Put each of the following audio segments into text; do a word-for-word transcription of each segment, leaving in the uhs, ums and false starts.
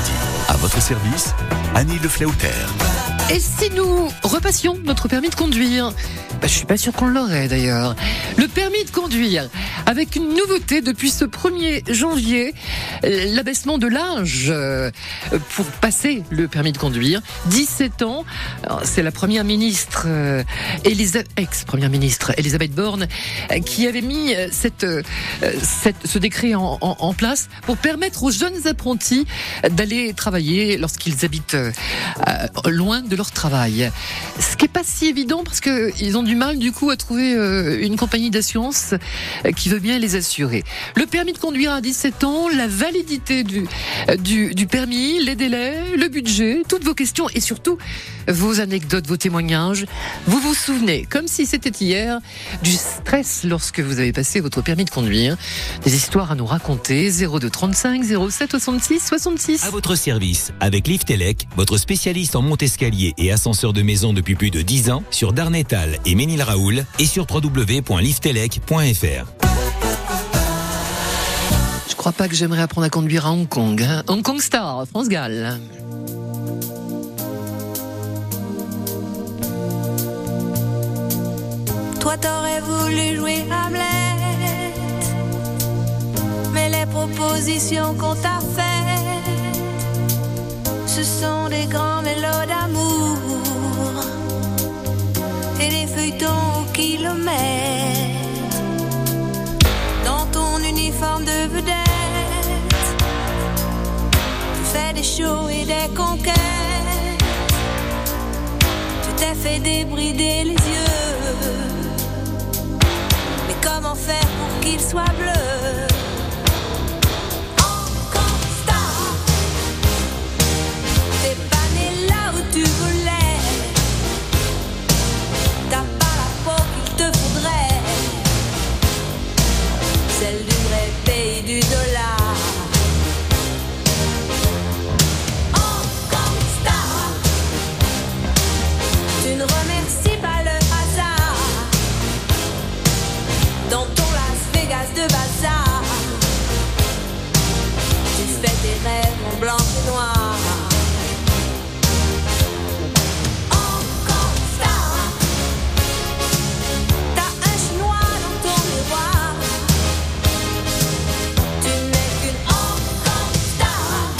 Normandie. À votre service, Annie Le Fleuter. Et si nous repassions notre permis de conduire ? Bah, je suis pas sûre qu'on l'aurait d'ailleurs. Le permis de conduire, avec une nouveauté depuis ce premier janvier, l'abaissement de l'âge pour passer le permis de conduire, dix-sept ans. Alors, c'est la première ministre, euh, Elisa, ex-première ministre Elisabeth Borne, qui avait mis cette, euh, cette, ce décret en, en, en place pour permettre aux jeunes apprentis d'aller travailler lorsqu'ils habitent euh, loin de leur travail. Ce qui n'est pas si évident parce qu'ils ont du mal du coup à trouver euh, une compagnie d'assurance euh, qui veut bien les assurer. Le permis de conduire à dix-sept ans, la validité du, euh, du, du permis, les délais, le budget, toutes vos questions et surtout vos anecdotes, vos témoignages. Vous vous souvenez, comme si c'était hier, du stress lorsque vous avez passé votre permis de conduire. Des histoires à nous raconter, zéro deux trente-cinq, zéro sept soixante-six soixante-six. À votre service, avec Liftelec, votre spécialiste en monte escalier et ascenseur de maison depuis plus de dix ans, sur Darnetal et Ménil-Raoul et sur w w w point liftelec point f r. Je crois pas que j'aimerais apprendre à conduire à Hong Kong. Hein. Hong Kong Star, France Gall. Toi t'aurais voulu jouer Hamlet, mais les propositions qu'on t'a faites, ce sont des grands mélos d'amour et des feuilletons au kilomètre. Dans ton uniforme de vedette, tu fais des shows et des conquêtes, tu t'es fait débrider les yeux. Comment faire pour qu'il soit bleu? Encore star, t'es pas né là où tu voulais, t'as pas la peau qu'il te faudrait, celle du vrai pays du dollar. Encore star, tu ne remercies pas le hasard dans ton Las Vegas de bazar. Tu fais tes rêves en blanc et noir. Encore star, t'as un chinois dans ton miroir. Tu n'es qu'une encore star.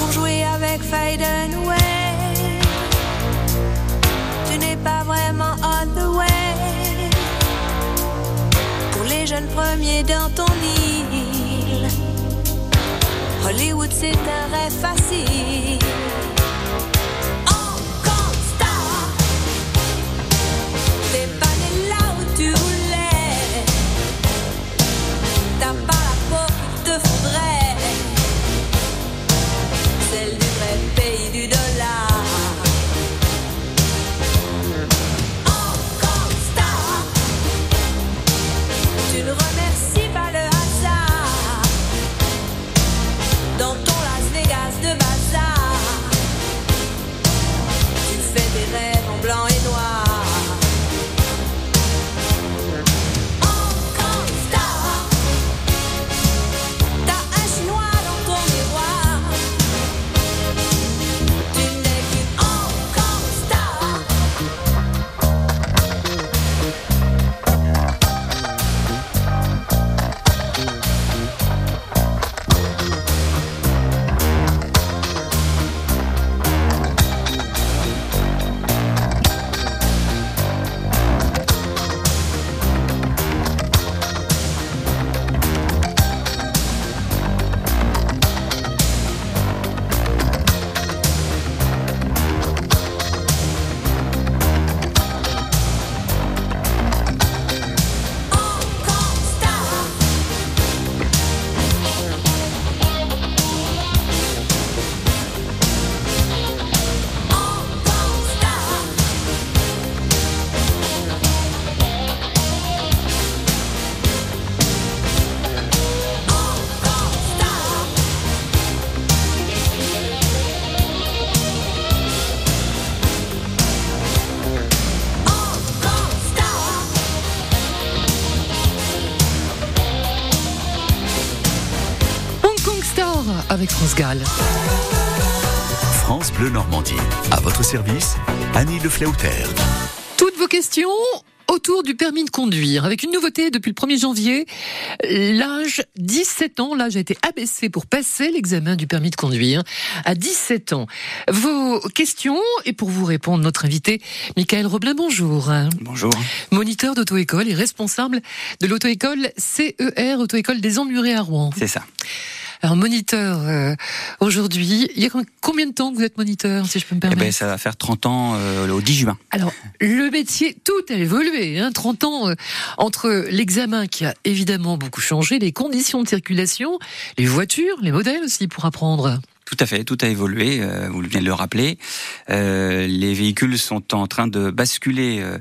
Pour jouer avec faille de nouer, tu n'es pas vraiment on the way. Pour les jeunes premiers dans ton île, Hollywood c'est un rêve facile. Encore star, t'es pas né là où tu voulais, t'as pas la peau qu'il te faudrait, celle du vrai pays du dollar. Encore star, tu ne remercies pas le hasard dans ton Las Vegas de bazar. avec France Gall. France Bleu Normandie. À votre service, Annie Le Fleuter. Toutes vos questions autour du permis de conduire, avec une nouveauté depuis le premier janvier, l'âge dix-sept ans, l'âge a été abaissé pour passer l'examen du permis de conduire à dix-sept ans. Vos questions, et pour vous répondre, notre invité, Mickaël Roblin, bonjour. Bonjour. Moniteur d'auto-école et responsable de l'auto-école C E R, auto-école des Emmurés à Rouen. C'est ça. Alors, moniteur, euh, aujourd'hui, il y a combien de temps que vous êtes moniteur, si je peux me permettre ? Eh ben, ça va faire trente ans euh, au dix juin. Alors, le métier, tout a évolué, hein, trente ans, euh, entre l'examen qui a évidemment beaucoup changé, les conditions de circulation, les voitures, les modèles aussi pour apprendre. Tout à fait, tout a évolué, euh, vous venez de le rappeler. Euh, les véhicules sont en train de basculer, euh,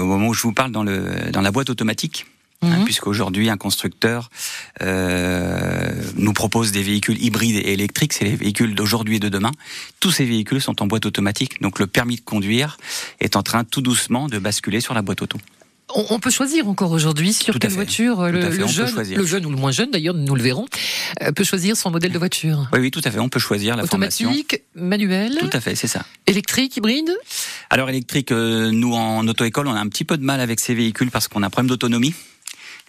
au moment où je vous parle, dans, le, dans la boîte automatique. Mmh. Puisqu'aujourd'hui, un constructeur euh, nous propose des véhicules hybrides et électriques, c'est les véhicules d'aujourd'hui et de demain. Tous ces véhicules sont en boîte automatique, donc le permis de conduire est en train tout doucement de basculer sur la boîte auto. On peut choisir encore aujourd'hui sur quelle voiture le, le, jeune, le jeune ou le moins jeune, d'ailleurs nous le verrons, peut choisir son modèle de voiture. Oui, oui, tout à fait, on peut choisir la automatique, formation. Automatique, manuel. Tout à fait, c'est ça. Électrique, hybride. Alors électrique, euh, nous en auto-école, on a un petit peu de mal avec ces véhicules parce qu'on a un problème d'autonomie.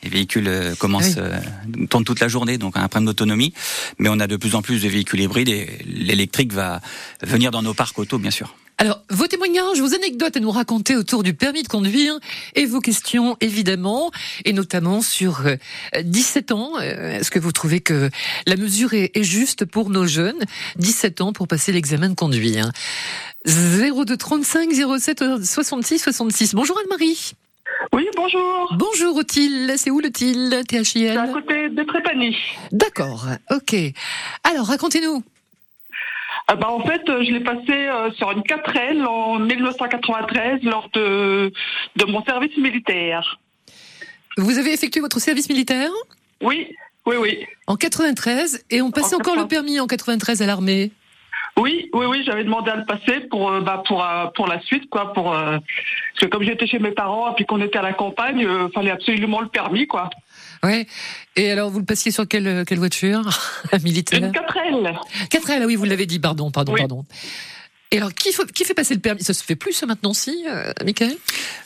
Les véhicules euh, commencent, oui. euh, tournent toute la journée, donc un problème d'autonomie. Mais on a de plus en plus de véhicules hybrides et l'électrique va venir dans nos parcs auto, bien sûr. Alors, vos témoignages, vos anecdotes à nous raconter autour du permis de conduire et vos questions, évidemment, et notamment sur euh, dix-sept ans. Euh, est-ce que vous trouvez que la mesure est, est juste pour nos jeunes ? dix-sept ans pour passer l'examen de conduire. zéro deux trente-cinq zéro sept soixante-six soixante-six. Bonjour Anne-Marie. Oui, bonjour. Bonjour, Othil. C'est où le Til ? T H I L ? C'est à côté de Trépanie. D'accord, ok. Alors, racontez-nous. Ah bah, en fait, je l'ai passé euh, sur une quatre L en dix-neuf cent quatre-vingt-treize lors de, de mon service militaire. Vous avez effectué votre service militaire ? Oui, oui, oui. En quatre-vingt-treize, et on passait en encore quatre-vingt-treize. Le permis en quatre-vingt-treize à l'armée ? Oui, oui, oui, j'avais demandé à le passer pour, euh, bah, pour, euh, pour la suite, quoi, pour, euh, parce que comme j'étais chez mes parents et puis qu'on était à la campagne, il euh, fallait absolument le permis, quoi. Ouais. Et alors, vous le passiez sur quelle, quelle voiture ? Un militaire ? Une quatre L. quatre L, oui, vous l'avez dit, pardon, pardon, oui. pardon. Et alors, qui, faut, qui fait passer le permis ? Ça se fait plus, ça, maintenant, si, euh, Mickaël ?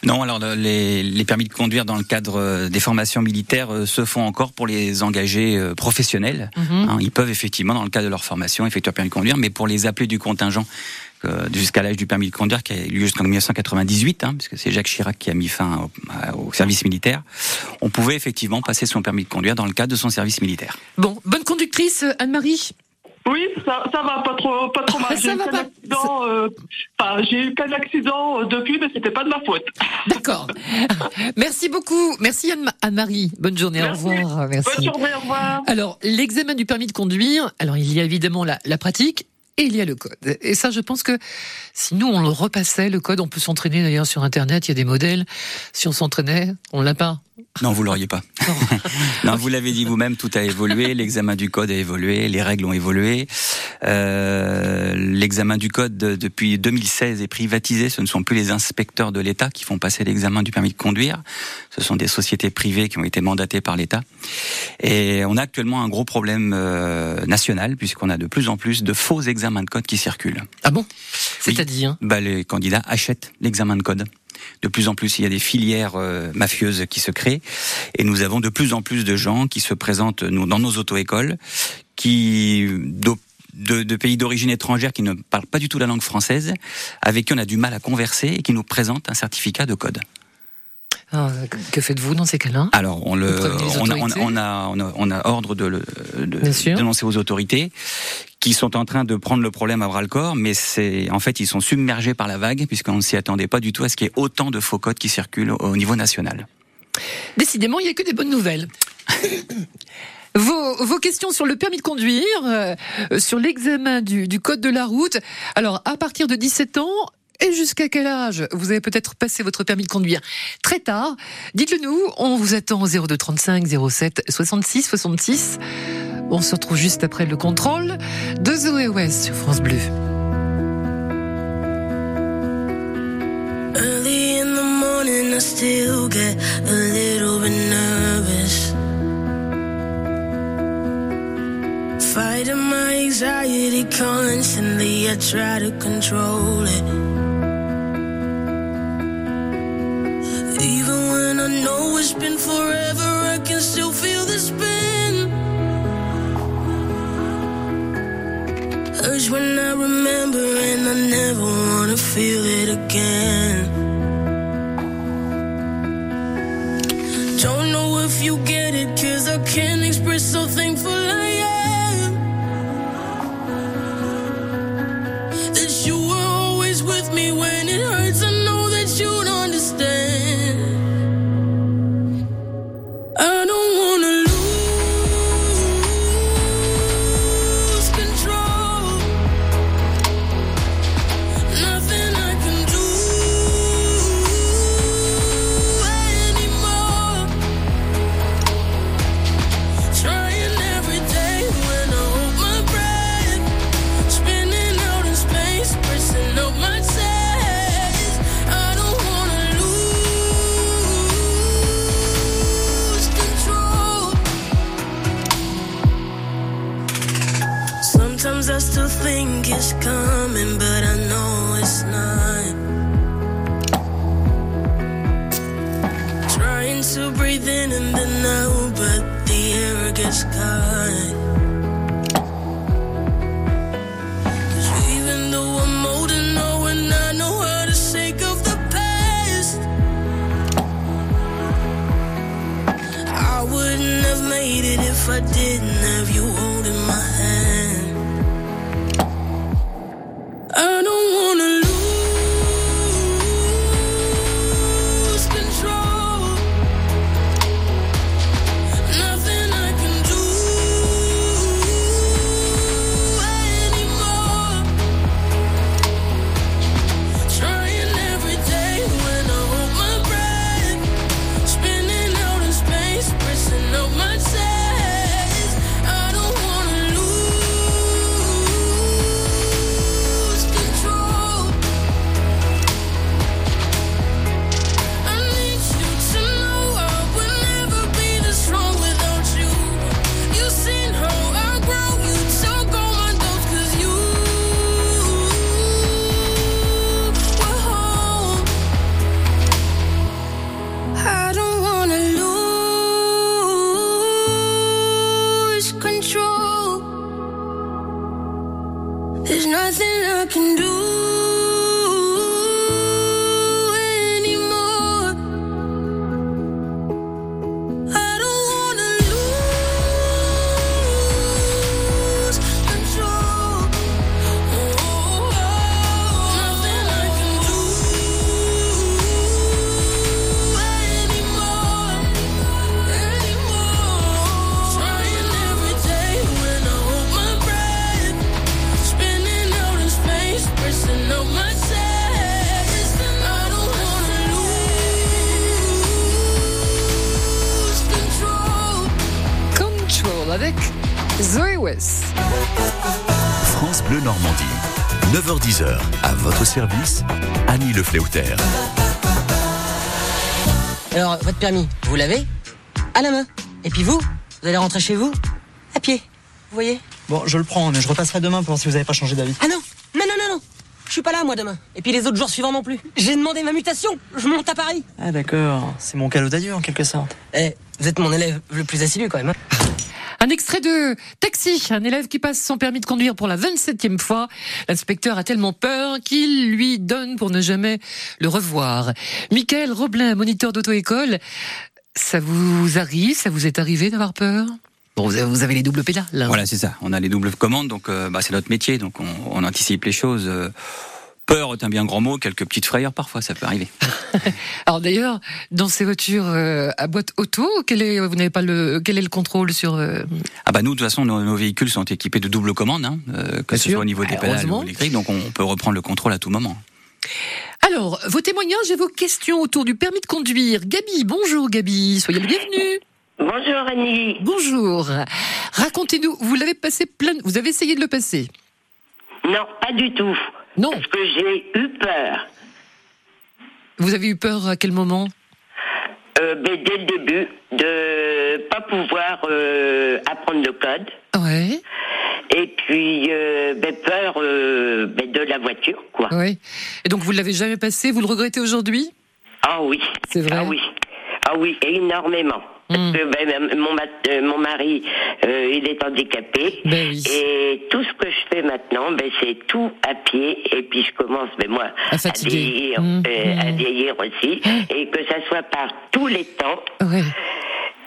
Non, alors, les, les permis de conduire dans le cadre des formations militaires euh, se font encore pour les engagés euh, professionnels. Mm-hmm. Hein, ils peuvent, effectivement, dans le cadre de leur formation, effectuer un permis de conduire, mais pour les appelés du contingent, euh, jusqu'à l'âge du permis de conduire, qui a eu lieu jusqu'en dix-neuf cent quatre-vingt-dix-huit, hein, puisque c'est Jacques Chirac qui a mis fin au, au service militaire, on pouvait, effectivement, passer son permis de conduire dans le cadre de son service militaire. Bon, bonne conductrice, Anne-Marie ? Oui, ça, ça va pas trop, pas trop mal. J'ai eu qu'un accident, euh, enfin, j'ai eu qu'un accident depuis, mais c'était pas de ma faute. D'accord. Merci beaucoup. Merci Anne-Marie. Bonne journée. Merci. Au revoir. Merci. Bonne journée. Au revoir. Alors, l'examen du permis de conduire. Alors, il y a évidemment la, la pratique. Et il y a le code. Et ça, je pense que si nous, on le repassait, le code, on peut s'entraîner d'ailleurs sur Internet, il y a des modèles. Si on s'entraînait, on l'a pas. Non, vous l'auriez pas. Non, non, vous l'avez dit vous-même, tout a évolué, l'examen du code a évolué, les règles ont évolué. Euh, l'examen du code, depuis deux mille seize, est privatisé. Ce ne sont plus les inspecteurs de l'État qui font passer l'examen du permis de conduire. Ce sont des sociétés privées qui ont été mandatées par l'État. Et on a actuellement un gros problème euh, national, puisqu'on a de plus en plus de faux examens de code qui circulent. Ah bon ? C'est-à-dire ? Oui, bah les candidats achètent l'examen de code. De plus en plus, il y a des filières euh, mafieuses qui se créent, et nous avons de plus en plus de gens qui se présentent nous, dans nos auto-écoles, qui de, de, de pays d'origine étrangère, qui ne parlent pas du tout la langue française, avec qui on a du mal à converser, et qui nous présentent un certificat de code. Alors, que faites-vous dans ces cas-là ? Alors, on, le, on, a, on, a, on, a, on a ordre de, le, de dénoncer aux autorités, qui sont en train de prendre le problème à bras-le-corps, mais c'est, en fait, ils sont submergés par la vague, puisqu'on ne s'y attendait pas du tout à ce qu'il y ait autant de faux codes qui circulent au niveau national. Décidément, il n'y a que des bonnes nouvelles. Vos, vos questions sur le permis de conduire, euh, sur l'examen du, du code de la route. Alors, à partir de dix-sept ans, et jusqu'à quel âge ? Vous avez peut-être passé votre permis de conduire très tard. Dites-le nous, on vous attend au zéro deux trente-cinq zéro sept soixante-six soixante-six. On se retrouve juste après le contrôle de Zoé West sur France Bleu. Early in the morning, I still get a little bit nervous. Fighting my anxiety constantly, I try to control it. Even when I know it's been forever, I can still feel the spin. Urge when I remember, and I never want to feel it again. Don't know if you get it, 'cause I can't express, so thankful I am that you were always with me when it hurts. I know that you'd understand. I don't wanna lose control. Nothing I can do anymore. Trying every day when I hold my breath, spinning out in space, pressing out my chest. I don't wanna lose control. Sometimes I still think it's coming, but I know it's not. Trying to breathe in and then out, but the air gets caught. 'Cause even though I'm old and know, and I know how to shake off the past, I wouldn't have made it if I didn't have you holding my hand. I don't wanna lose control. Nothing I can do anymore. Trying every day when I hold my breath, spinning out in space, pressing out my chest. I don't wanna lose control. I need you to know I would never be this strong without you. You seen how I grow, you took all my doubts, 'cause you were home. I don't wanna lose control. There's nothing I can do anymore. I don't wanna lose control. Oh, nothing I can do anymore, anymore. Trying every day when I hold my breath, spinning out in space, pressing out my chest. I don't wanna lose control. Control avec Zoé West. France Bleu Normandie, neuf heures dix à votre service, Annie Le Fleuter. Alors, votre permis, vous l'avez à la main. Et puis vous, vous allez rentrer chez vous à pied. Vous voyez? Bon, je le prends, mais je repasserai demain pour voir si vous n'avez pas changé d'avis. Ah non, non, non, non, non. Je suis pas là, moi, demain. Et puis les autres jours suivants non plus. J'ai demandé ma mutation. Je monte à Paris. Ah d'accord, c'est mon calot d'adieu en quelque sorte. Eh, vous êtes mon élève le plus assidu quand même, hein. Un extrait de Taxi, un élève qui passe son permis de conduire pour la vingt-septième fois. L'inspecteur a tellement peur qu'il lui donne pour ne jamais le revoir. Mickaël Roblin, moniteur d'auto-école, ça vous arrive, ça vous est arrivé d'avoir peur? Bon, vous avez- vous avez les doubles pédales. Là. Voilà, c'est ça. On a les doubles commandes, donc euh, bah, c'est notre métier, donc on, on anticipe les choses. euh. Peur est un bien grand mot, quelques petites frayeurs parfois, ça peut arriver. Alors d'ailleurs, dans ces voitures euh, à boîte auto, quel est, vous n'avez pas le, quel est le contrôle sur euh, Ah bah nous, de toute façon, nos, nos véhicules sont équipés de doubles commandes, hein, euh, que Bien ce sûr. soit au niveau des Ah, pédales heureusement. ou électriques, donc on peut reprendre le contrôle à tout moment. Alors, vos témoignages et vos questions autour du permis de conduire. Gabi, bonjour Gabi, soyez le bienvenu. Bonjour Annie. Bonjour. Racontez-nous, vous l'avez passé plein, vous avez essayé de le passer. Non, pas du tout. Non. Parce que j'ai eu peur. Vous avez eu peur à quel moment? Euh, ben, dès le début, de pas pouvoir euh, apprendre le code. Ouais. et puis euh, ben peur euh, ben de la voiture, quoi. Oui. Et donc vous ne l'avez jamais passé, vous le regrettez aujourd'hui ? Ah oui. C'est vrai ? Ah oui. Ah oui, énormément. Parce que ben, mon, mat- mon mari, euh, il est handicapé. Ben oui. Et tout ce que je fais maintenant, ben, c'est tout à pied. Et puis je commence, ben, moi, à, à, vieillir, mmh. Euh, mmh. à vieillir aussi. Et que ça soit par tous les temps, ouais.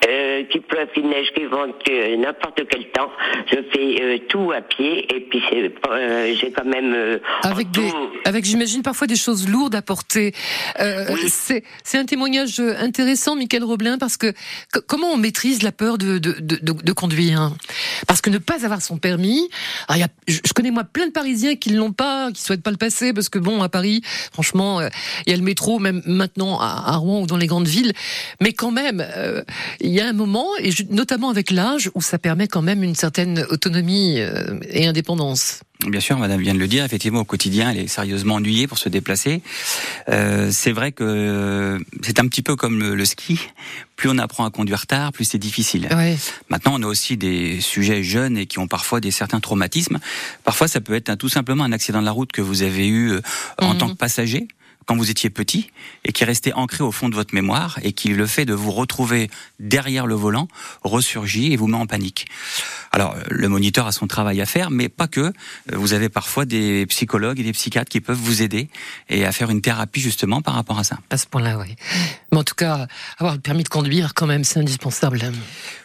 euh, qu'il pleuve, qu'il neige, qu'il vente, que n'importe quel temps, je fais euh, tout à pied. Et puis c'est, euh, j'ai quand même... Euh, avec, des, tout... avec, j'imagine, parfois des choses lourdes à porter. Euh, oui. c'est, c'est un témoignage intéressant, Mickaël Roblin, parce que comment on maîtrise la peur de, de, de, de, de conduire ? Parce que ne pas avoir son permis, alors y a, je connais moi plein de Parisiens qui ne l'ont pas, qui ne souhaitent pas le passer, parce que bon, à Paris, franchement, il euh, y a le métro, même maintenant à, à Rouen ou dans les grandes villes, mais quand même, il euh, y a un moment, et je, notamment avec l'âge, où ça permet quand même une certaine autonomie euh, et indépendance. Bien sûr, madame vient de le dire, effectivement, au quotidien, elle est sérieusement ennuyée pour se déplacer. Euh, c'est vrai que euh, c'est un petit peu comme le, le ski. Plus on apprend à conduire tard, plus c'est difficile. Ouais. Maintenant, on a aussi des sujets jeunes et qui ont parfois des certains traumatismes. Parfois, ça peut être un, tout simplement un accident de la route que vous avez eu euh, en mmh. tant que passager, quand vous étiez petit, et qui restait ancré au fond de votre mémoire, et qui le fait de vous retrouver derrière le volant, ressurgit et vous met en panique. Alors, le moniteur a son travail à faire, mais pas que. Vous avez parfois des psychologues et des psychiatres qui peuvent vous aider et à faire une thérapie, justement, par rapport à ça. À ce point-là, oui. Mais en tout cas, avoir le permis de conduire, quand même, c'est indispensable.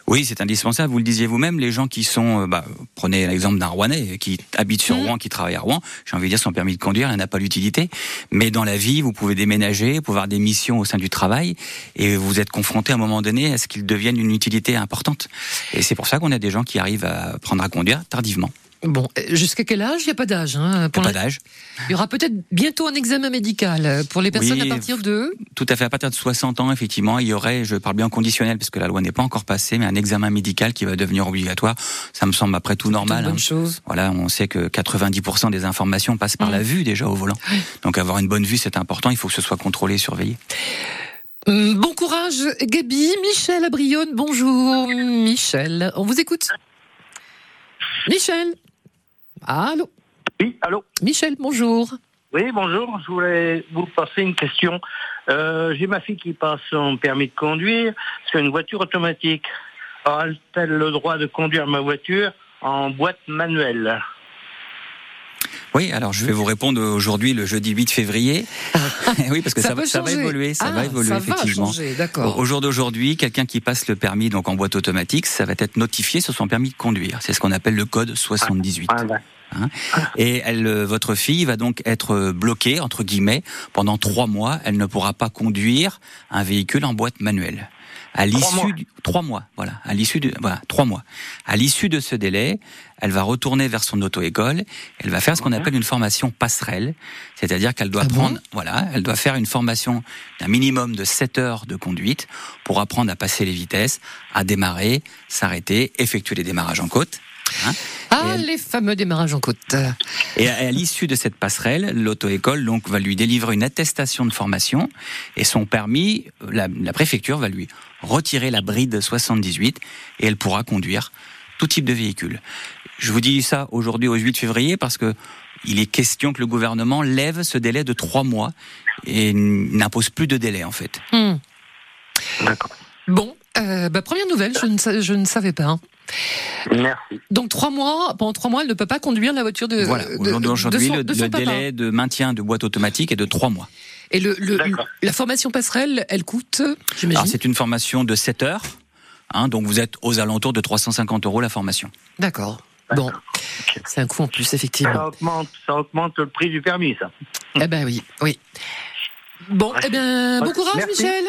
Oui, c'est indispensable. Vous le disiez vous-même, les gens qui sont... Bah, prenez l'exemple d'un Rouennais qui habite sur Rouen, qui travaille à Rouen. J'ai envie de dire, son permis de conduire, il n'a pas l'utilité. Mais dans la vie, vous pouvez déménager, pouvoir avoir des missions au sein du travail, et vous êtes confronté à un moment donné à ce qu'ils deviennent une utilité importante. Et c'est pour ça qu'on a des gens qui arrivent à prendre à conduire tardivement. Bon, jusqu'à quel âge ? Il n'y a pas d'âge. Hein, pour il n'y a pas d'âge. Il y aura peut-être bientôt un examen médical pour les personnes oui, à partir de... Tout à fait, à partir de soixante ans, effectivement, il y aurait, je parle bien en conditionnel, parce que la loi n'est pas encore passée, mais un examen médical qui va devenir obligatoire. Ça me semble après tout normal. C'est une bonne hein. chose. Voilà, on sait que quatre-vingt-dix pour cent des informations passent par mmh. la vue déjà au volant. Donc avoir une bonne vue, c'est important, il faut que ce soit contrôlé et surveillé. Bon courage, Gabi. Michel Abrionne, bonjour. Michel, on vous écoute. Michel ? Allô ? Oui, allô ? Michel, bonjour. Oui, bonjour, je voulais vous passer une question. Euh, j'ai ma fille qui passe son permis de conduire sur une voiture automatique. A-t-elle le droit de conduire ma voiture en boîte manuelle ? Oui, alors je vais vous répondre aujourd'hui, le jeudi huit février. Oui, parce que ça, ça, va, ça va évoluer, ça ah, va évoluer ça effectivement. Va changer, d'accord. Au jour d'aujourd'hui, quelqu'un qui passe le permis donc en boîte automatique, ça va être notifié sur son permis de conduire. C'est ce qu'on appelle le code soixante-dix-huit. Ah, bah. Hein et elle, votre fille va donc être bloquée, entre guillemets, pendant trois mois. Elle ne pourra pas conduire un véhicule en boîte manuelle. À l'issue du, trois mois, voilà, à l'issue de, voilà, trois mois. À l'issue de ce délai, elle va retourner vers son auto-école. Elle va faire ce qu'on appelle une formation passerelle. C'est-à-dire qu'elle doit ah prendre, bon voilà, elle doit faire une formation d'un minimum de sept heures de conduite pour apprendre à passer les vitesses, à démarrer, s'arrêter, effectuer les démarrages en côte. Hein ah, elle... les fameux démarrages en côte. Et à, à l'issue de cette passerelle, l'auto-école donc, va lui délivrer une attestation de formation et son permis, la, la préfecture va lui retirer la bride soixante-dix-huit et elle pourra conduire tout type de véhicule. Je vous dis ça aujourd'hui au huit février parce que il est question que le gouvernement lève ce délai de trois mois et n'impose plus de délai en fait. Mmh. D'accord. Bon, euh, bah, première nouvelle, je ne, je ne savais pas. Hein. Merci. Donc trois mois, pendant trois mois, elle ne peut pas conduire la voiture de. Voilà. Aujourd'hui, de, aujourd'hui de son, le, de son le délai de maintien de boîte automatique est de trois mois. Et le, le, le la formation passerelle, elle coûte, j'imagine. Alors c'est une formation de sept heures, hein, donc vous êtes aux alentours de trois cent cinquante euros la formation. D'accord. D'accord. Bon, okay. C'est un coût en plus effectivement. Ça augmente, ça augmente le prix du permis, ça. Eh ben oui, oui. Bon, merci. Eh bien, bon courage, merci. Michel.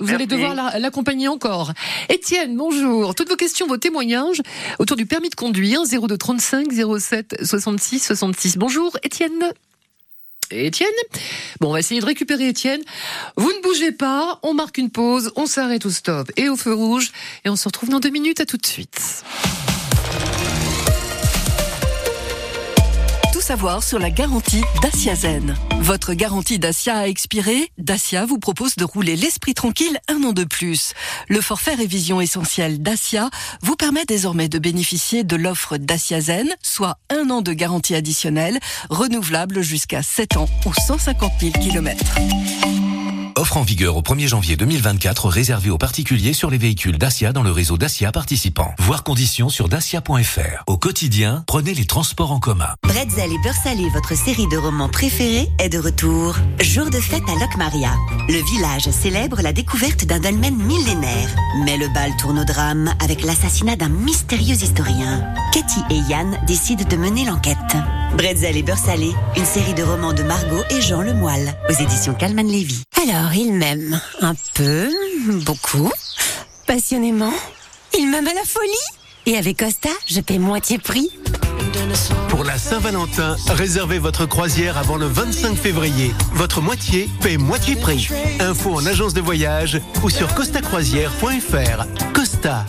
Vous Merci. Allez devoir l'accompagner encore. Étienne, bonjour. Toutes vos questions, vos témoignages autour du permis de conduire, zéro deux trente-cinq zéro sept soixante-six soixante-six. Bonjour, Étienne. Étienne. Bon, on va essayer de récupérer Étienne. Vous ne bougez pas, on marque une pause, on s'arrête au stop et au feu rouge. Et on se retrouve dans deux minutes, à tout de suite. savoir sur la garantie Dacia Zen. Votre garantie Dacia a expiré. Dacia vous propose de rouler l'esprit tranquille un an de plus. Le forfait révision essentielle Dacia vous permet désormais de bénéficier de l'offre Dacia Zen, soit un an de garantie additionnelle, renouvelable jusqu'à sept ans ou cent cinquante mille kilomètres. Offre en vigueur au premier janvier deux mille vingt-quatre, réservée aux particuliers sur les véhicules Dacia dans le réseau Dacia participant. Voir conditions sur dacia point fr. Au quotidien, prenez les transports en commun. Bretzel et Bursali, votre série de romans préférée, est de retour. Jour de fête à Locmaria. Le village célèbre la découverte d'un dolmen millénaire. Mais le bal tourne au drame avec l'assassinat d'un mystérieux historien. Cathy et Yann décident de mener l'enquête. Bretzel et Bursali, une série de romans de Margot et Jean Le Moal, aux éditions Calmann-Lévy. Alors, il m'aime un peu, beaucoup, passionnément. Il m'aime à la folie. Et avec Costa, je paie moitié prix. Pour la Saint-Valentin, réservez votre croisière avant le vingt-cinq février. Votre moitié paie moitié prix. Info en agence de voyage ou sur costa croisière point fr. Costa.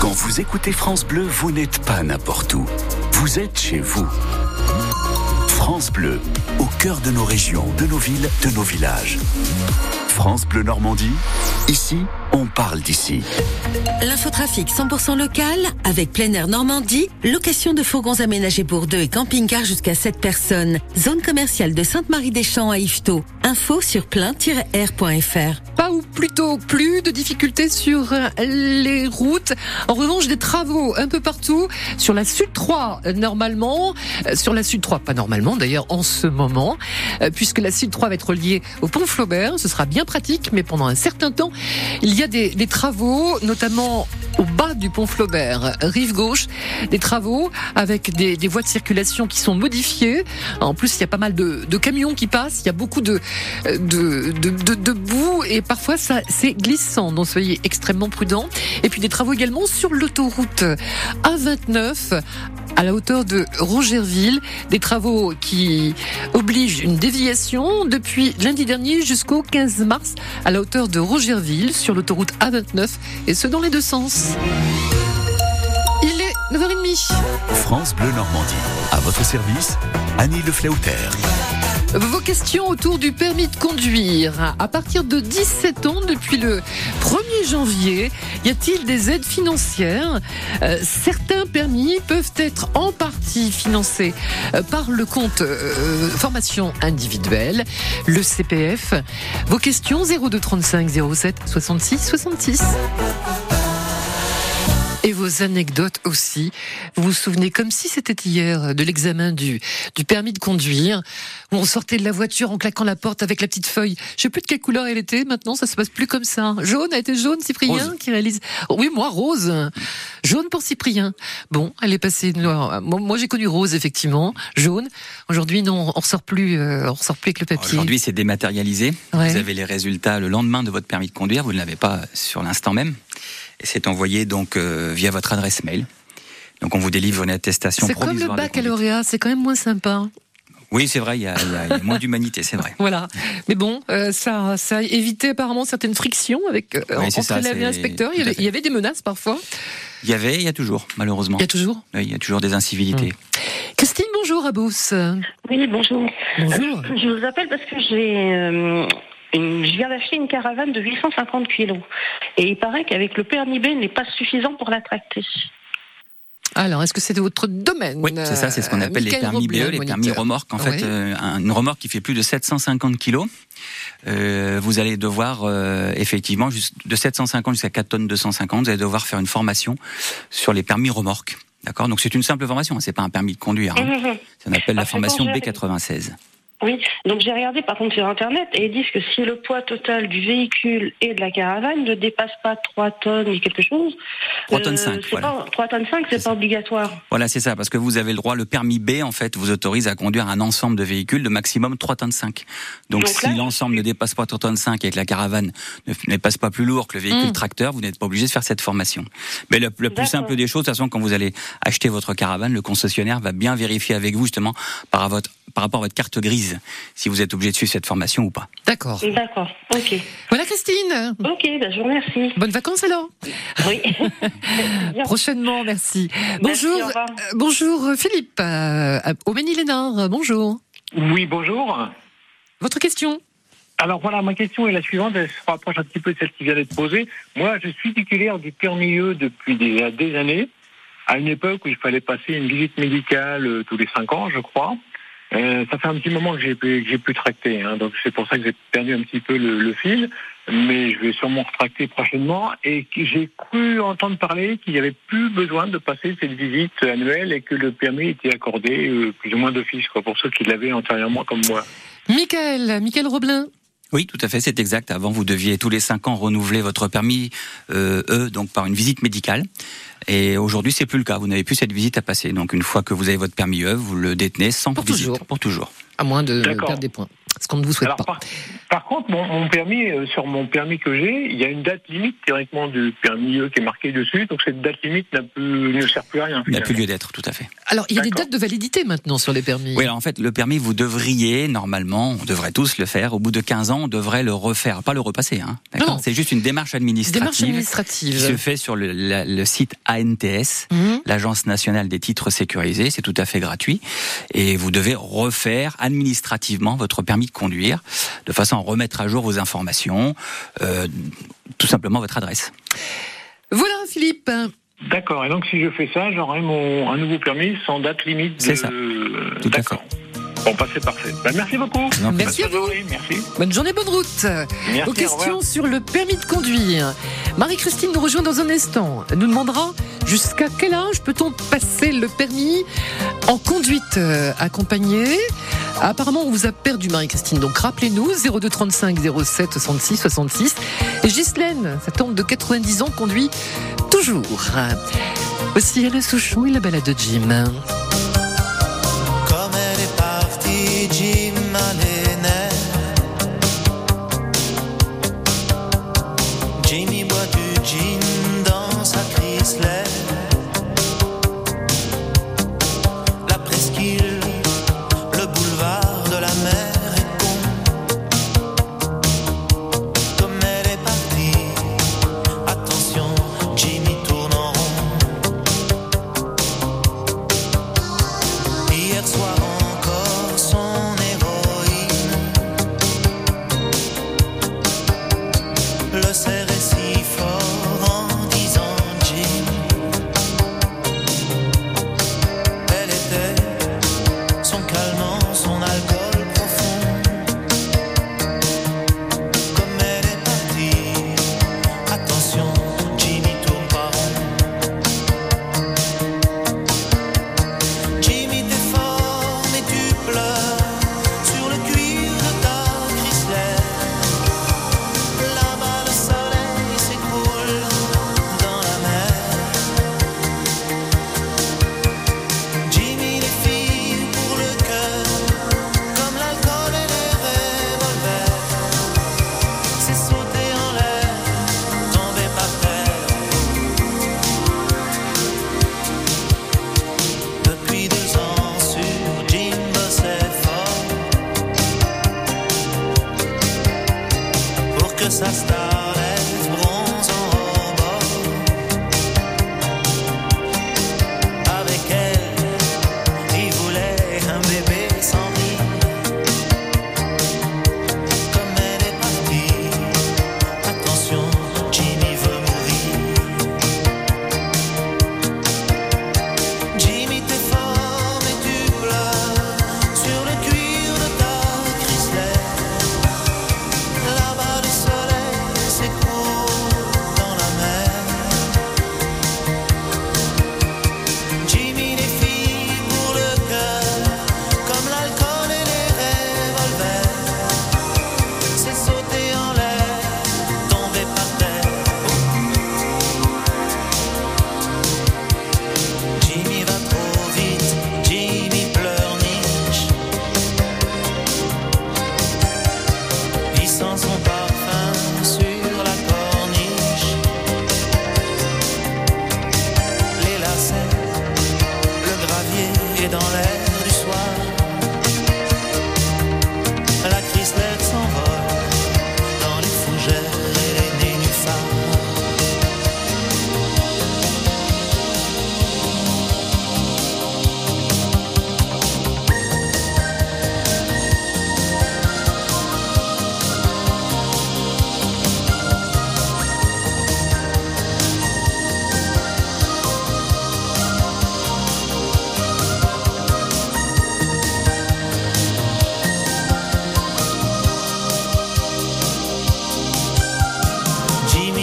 Quand vous écoutez France Bleu, vous n'êtes pas n'importe où. Vous êtes chez vous. France Bleu, au cœur de nos régions, de nos villes, de nos villages. France Bleu Normandie, ici, on parle d'ici. L'infotrafic cent pour cent local, avec plein air Normandie, location de fourgons aménagés pour deux et camping-car jusqu'à sept personnes. Zone commerciale de Sainte-Marie-des-Champs à Yvetot. Info sur plein tiret r point fr. Pas ou plutôt plus de difficultés sur les routes. En revanche, des travaux un peu partout. Sur la Sud trois, normalement. Sur la Sud trois, pas normalement d'ailleurs, en ce moment. Puisque la Sud trois va être reliée au pont Flaubert. Ce sera bien pratique, mais pendant un certain temps, il y a des, des travaux, notamment au bas du pont Flaubert, rive gauche, des travaux avec des, des voies de circulation qui sont modifiées. En plus, il y a pas mal de, de camions qui passent, il y a beaucoup de, de, de, de, de boue et parfois ça, c'est glissant, donc soyez extrêmement prudents. Et puis des travaux également sur l'autoroute A vingt-neuf, à la hauteur de Rogerville, des travaux qui obligent une déviation depuis lundi dernier jusqu'au quinze mars à la hauteur de Rogerville sur l'autoroute A vingt-neuf, et ce dans les deux sens. Il est neuf heures trente. France Bleu Normandie, à votre service, Annie Le Fleuter. Vos questions autour du permis de conduire. À partir de dix-sept ans, depuis le premier janvier, y a-t-il des aides financières ? euh, Certains permis peuvent être en partie financés euh, par le compte euh, formation individuelle, le C P F. Vos questions, zéro deux trente-cinq zéro sept soixante-six soixante-six. Et vos anecdotes aussi. Vous vous souvenez, comme si c'était hier, de l'examen du, du permis de conduire, où on sortait de la voiture en claquant la porte avec la petite feuille. Je sais plus de quelle couleur elle était, maintenant ça se passe plus comme ça. Jaune a été jaune, Cyprien rose. Qui réalise... Oh, oui, moi, rose. Jaune pour Cyprien. Bon, elle est passée noire. Moi, moi j'ai connu rose, effectivement. Jaune. Aujourd'hui, non, on ressort plus, euh, on ressort plus avec le papier. Aujourd'hui, c'est dématérialisé. Ouais. Vous avez les résultats le lendemain de votre permis de conduire. Vous ne l'avez pas sur l'instant même. C'est envoyé donc euh, via votre adresse mail. Donc on vous délivre une attestation provisoire. C'est comme le baccalauréat, c'est quand même moins sympa. Oui, c'est vrai, il y, y, y a moins d'humanité, c'est vrai. Voilà. Mais bon, euh, ça, ça a évité apparemment certaines frictions avec, euh, oui, entre l'élève et l'inspecteur. Il y, avait, il y avait des menaces parfois. Il y avait, il y a toujours, malheureusement. Il y a toujours ? Oui, il y a toujours des incivilités. Mmh. Christine, bonjour à Beauce. Oui, bonjour. Bonjour. Je vous appelle parce que j'ai... Euh... Je viens d'acheter une caravane de huit cent cinquante kilos. Et il paraît qu'avec le permis B, il n'est pas suffisant pour la tracter. Alors, est-ce que c'est de votre domaine ? Oui, c'est ça, c'est ce qu'on appelle euh, les permis B E, les permis remorques. En ouais. fait, euh, une remorque qui fait plus de sept cent cinquante kilos, euh, vous allez devoir, euh, effectivement, de sept cent cinquante jusqu'à quatre tonnes deux cent cinquante, vous allez devoir faire une formation sur les permis remorques. D'accord ? Donc c'est une simple formation, hein, c'est pas un permis de conduire. Hein. Mmh, mmh. Ça s'appelle la formation B quatre-vingt-seize. Oui, donc j'ai regardé par contre sur Internet et ils disent que si le poids total du véhicule et de la caravane ne dépasse pas trois tonnes et quelque chose, trois tonnes cinq, c'est voilà. Pas, trois tonnes cinq, c'est, c'est pas ça. Obligatoire. Voilà, c'est ça, parce que vous avez le droit, le permis B, en fait, vous autorise à conduire un ensemble de véhicules de maximum trois tonnes cinq. Donc, donc si là, l'ensemble ne dépasse pas trois tonnes cinq et que la caravane ne dépasse pas plus lourd que le véhicule hum. tracteur, vous n'êtes pas obligé de faire cette formation. Mais le, le plus simple des choses, de toute façon, quand vous allez acheter votre caravane, le concessionnaire va bien vérifier avec vous, justement, par, votre, par rapport à votre carte grise. précise si vous êtes obligé de suivre cette formation ou pas. D'accord. D'accord, ok. Voilà Christine. Ok, ben je vous remercie. Bonnes vacances alors. Oui. Prochainement, merci. Merci bonjour, euh, bonjour Philippe, euh, au Ménil-et-Nord, bonjour. Oui, bonjour. Votre question ? Alors voilà, ma question est la suivante, elle se rapproche un petit peu de celle qui vient d'être posée. Moi, je suis titulaire du permis E depuis des, des années, à une époque où il fallait passer une visite médicale tous les cinq ans, je crois. Euh, ça fait un petit moment que j'ai pu, que j'ai pu tracter, hein, donc c'est pour ça que j'ai perdu un petit peu le, le fil, mais je vais sûrement retracter prochainement, et j'ai cru entendre parler qu'il n'y avait plus besoin de passer cette visite annuelle et que le permis était accordé euh, plus ou moins d'office, quoi, pour ceux qui l'avaient antérieurement comme moi. Mickaël, Mickaël Roblin. Oui, tout à fait, c'est exact. Avant, vous deviez tous les cinq ans renouveler votre permis euh, E, donc par une visite médicale. Et aujourd'hui, c'est plus le cas. Vous n'avez plus cette visite à passer. Donc, une fois que vous avez votre permis E, vous le détenez sans pour visite. Toujours. Pour toujours. À moins de D'accord. perdre des points. Ce qu'on ne vous souhaite Alors, pas. Par, par contre, mon, mon permis, euh, sur mon permis que j'ai, il y a une date limite théoriquement du permis E qui est marquée dessus. Donc, cette date limite n'a plus, ne sert plus à rien. Il n'a plus lieu d'être, tout à fait. Alors, il y a D'accord. des dates de validité maintenant sur les permis. Oui, alors en fait, le permis, vous devriez, normalement, on devrait tous le faire. Au bout de quinze ans, on devrait le refaire, pas le repasser. Hein, d'accord non. C'est juste une démarche administrative, démarche administrative. Qui se fait sur le, la, le site A N T S, mmh. l'Agence nationale des titres sécurisés. C'est tout à fait gratuit. Et vous devez refaire administrativement votre permis de conduire, de façon à remettre à jour vos informations, euh, tout simplement votre adresse. Voilà Philippe. D'accord, et donc si je fais ça, j'aurai mon, un nouveau permis sans date limite. De... C'est ça, tout D'accord. à fait. Bon, bah, c'est parfait. Bah, merci beaucoup. Non, merci à vous. Journée, merci. Bonne journée, bonne route. Merci, aux questions sur le permis de conduire. Marie-Christine nous rejoint dans un instant. Elle nous demandera jusqu'à quel âge peut-on passer le permis en conduite accompagnée. Apparemment, on vous a perdu, Marie-Christine. Donc, rappelez-nous, zéro deux trente-cinq zéro sept soixante-six soixante-six. Et Ghislaine, ça tombe de quatre-vingt-dix ans, conduit toujours. Aussi, elle est Souchon et la balade de Jim.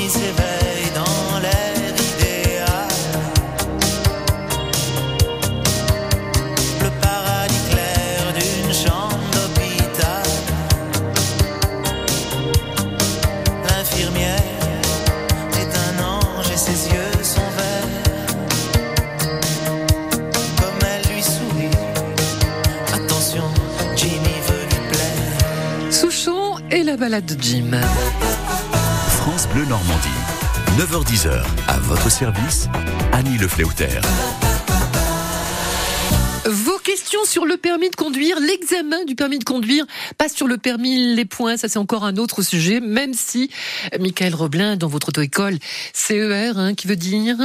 s'éveille dans l'air idéal. Le paradis clair d'une chambre d'hôpital. L'infirmière est un ange et ses yeux sont verts. Comme elle lui sourit. Attention, Jimmy veut lui plaire. Souchon et la balade de Jim. France Bleu Normandie, neuf heures dix à votre service, Annie Le Fleuter. Vos questions sur le permis de conduire, l'examen du permis de conduire, pas sur le permis, les points, ça c'est encore un autre sujet, même si, Mickaël Roblin, dans votre auto-école, C E R, hein, qui veut dire...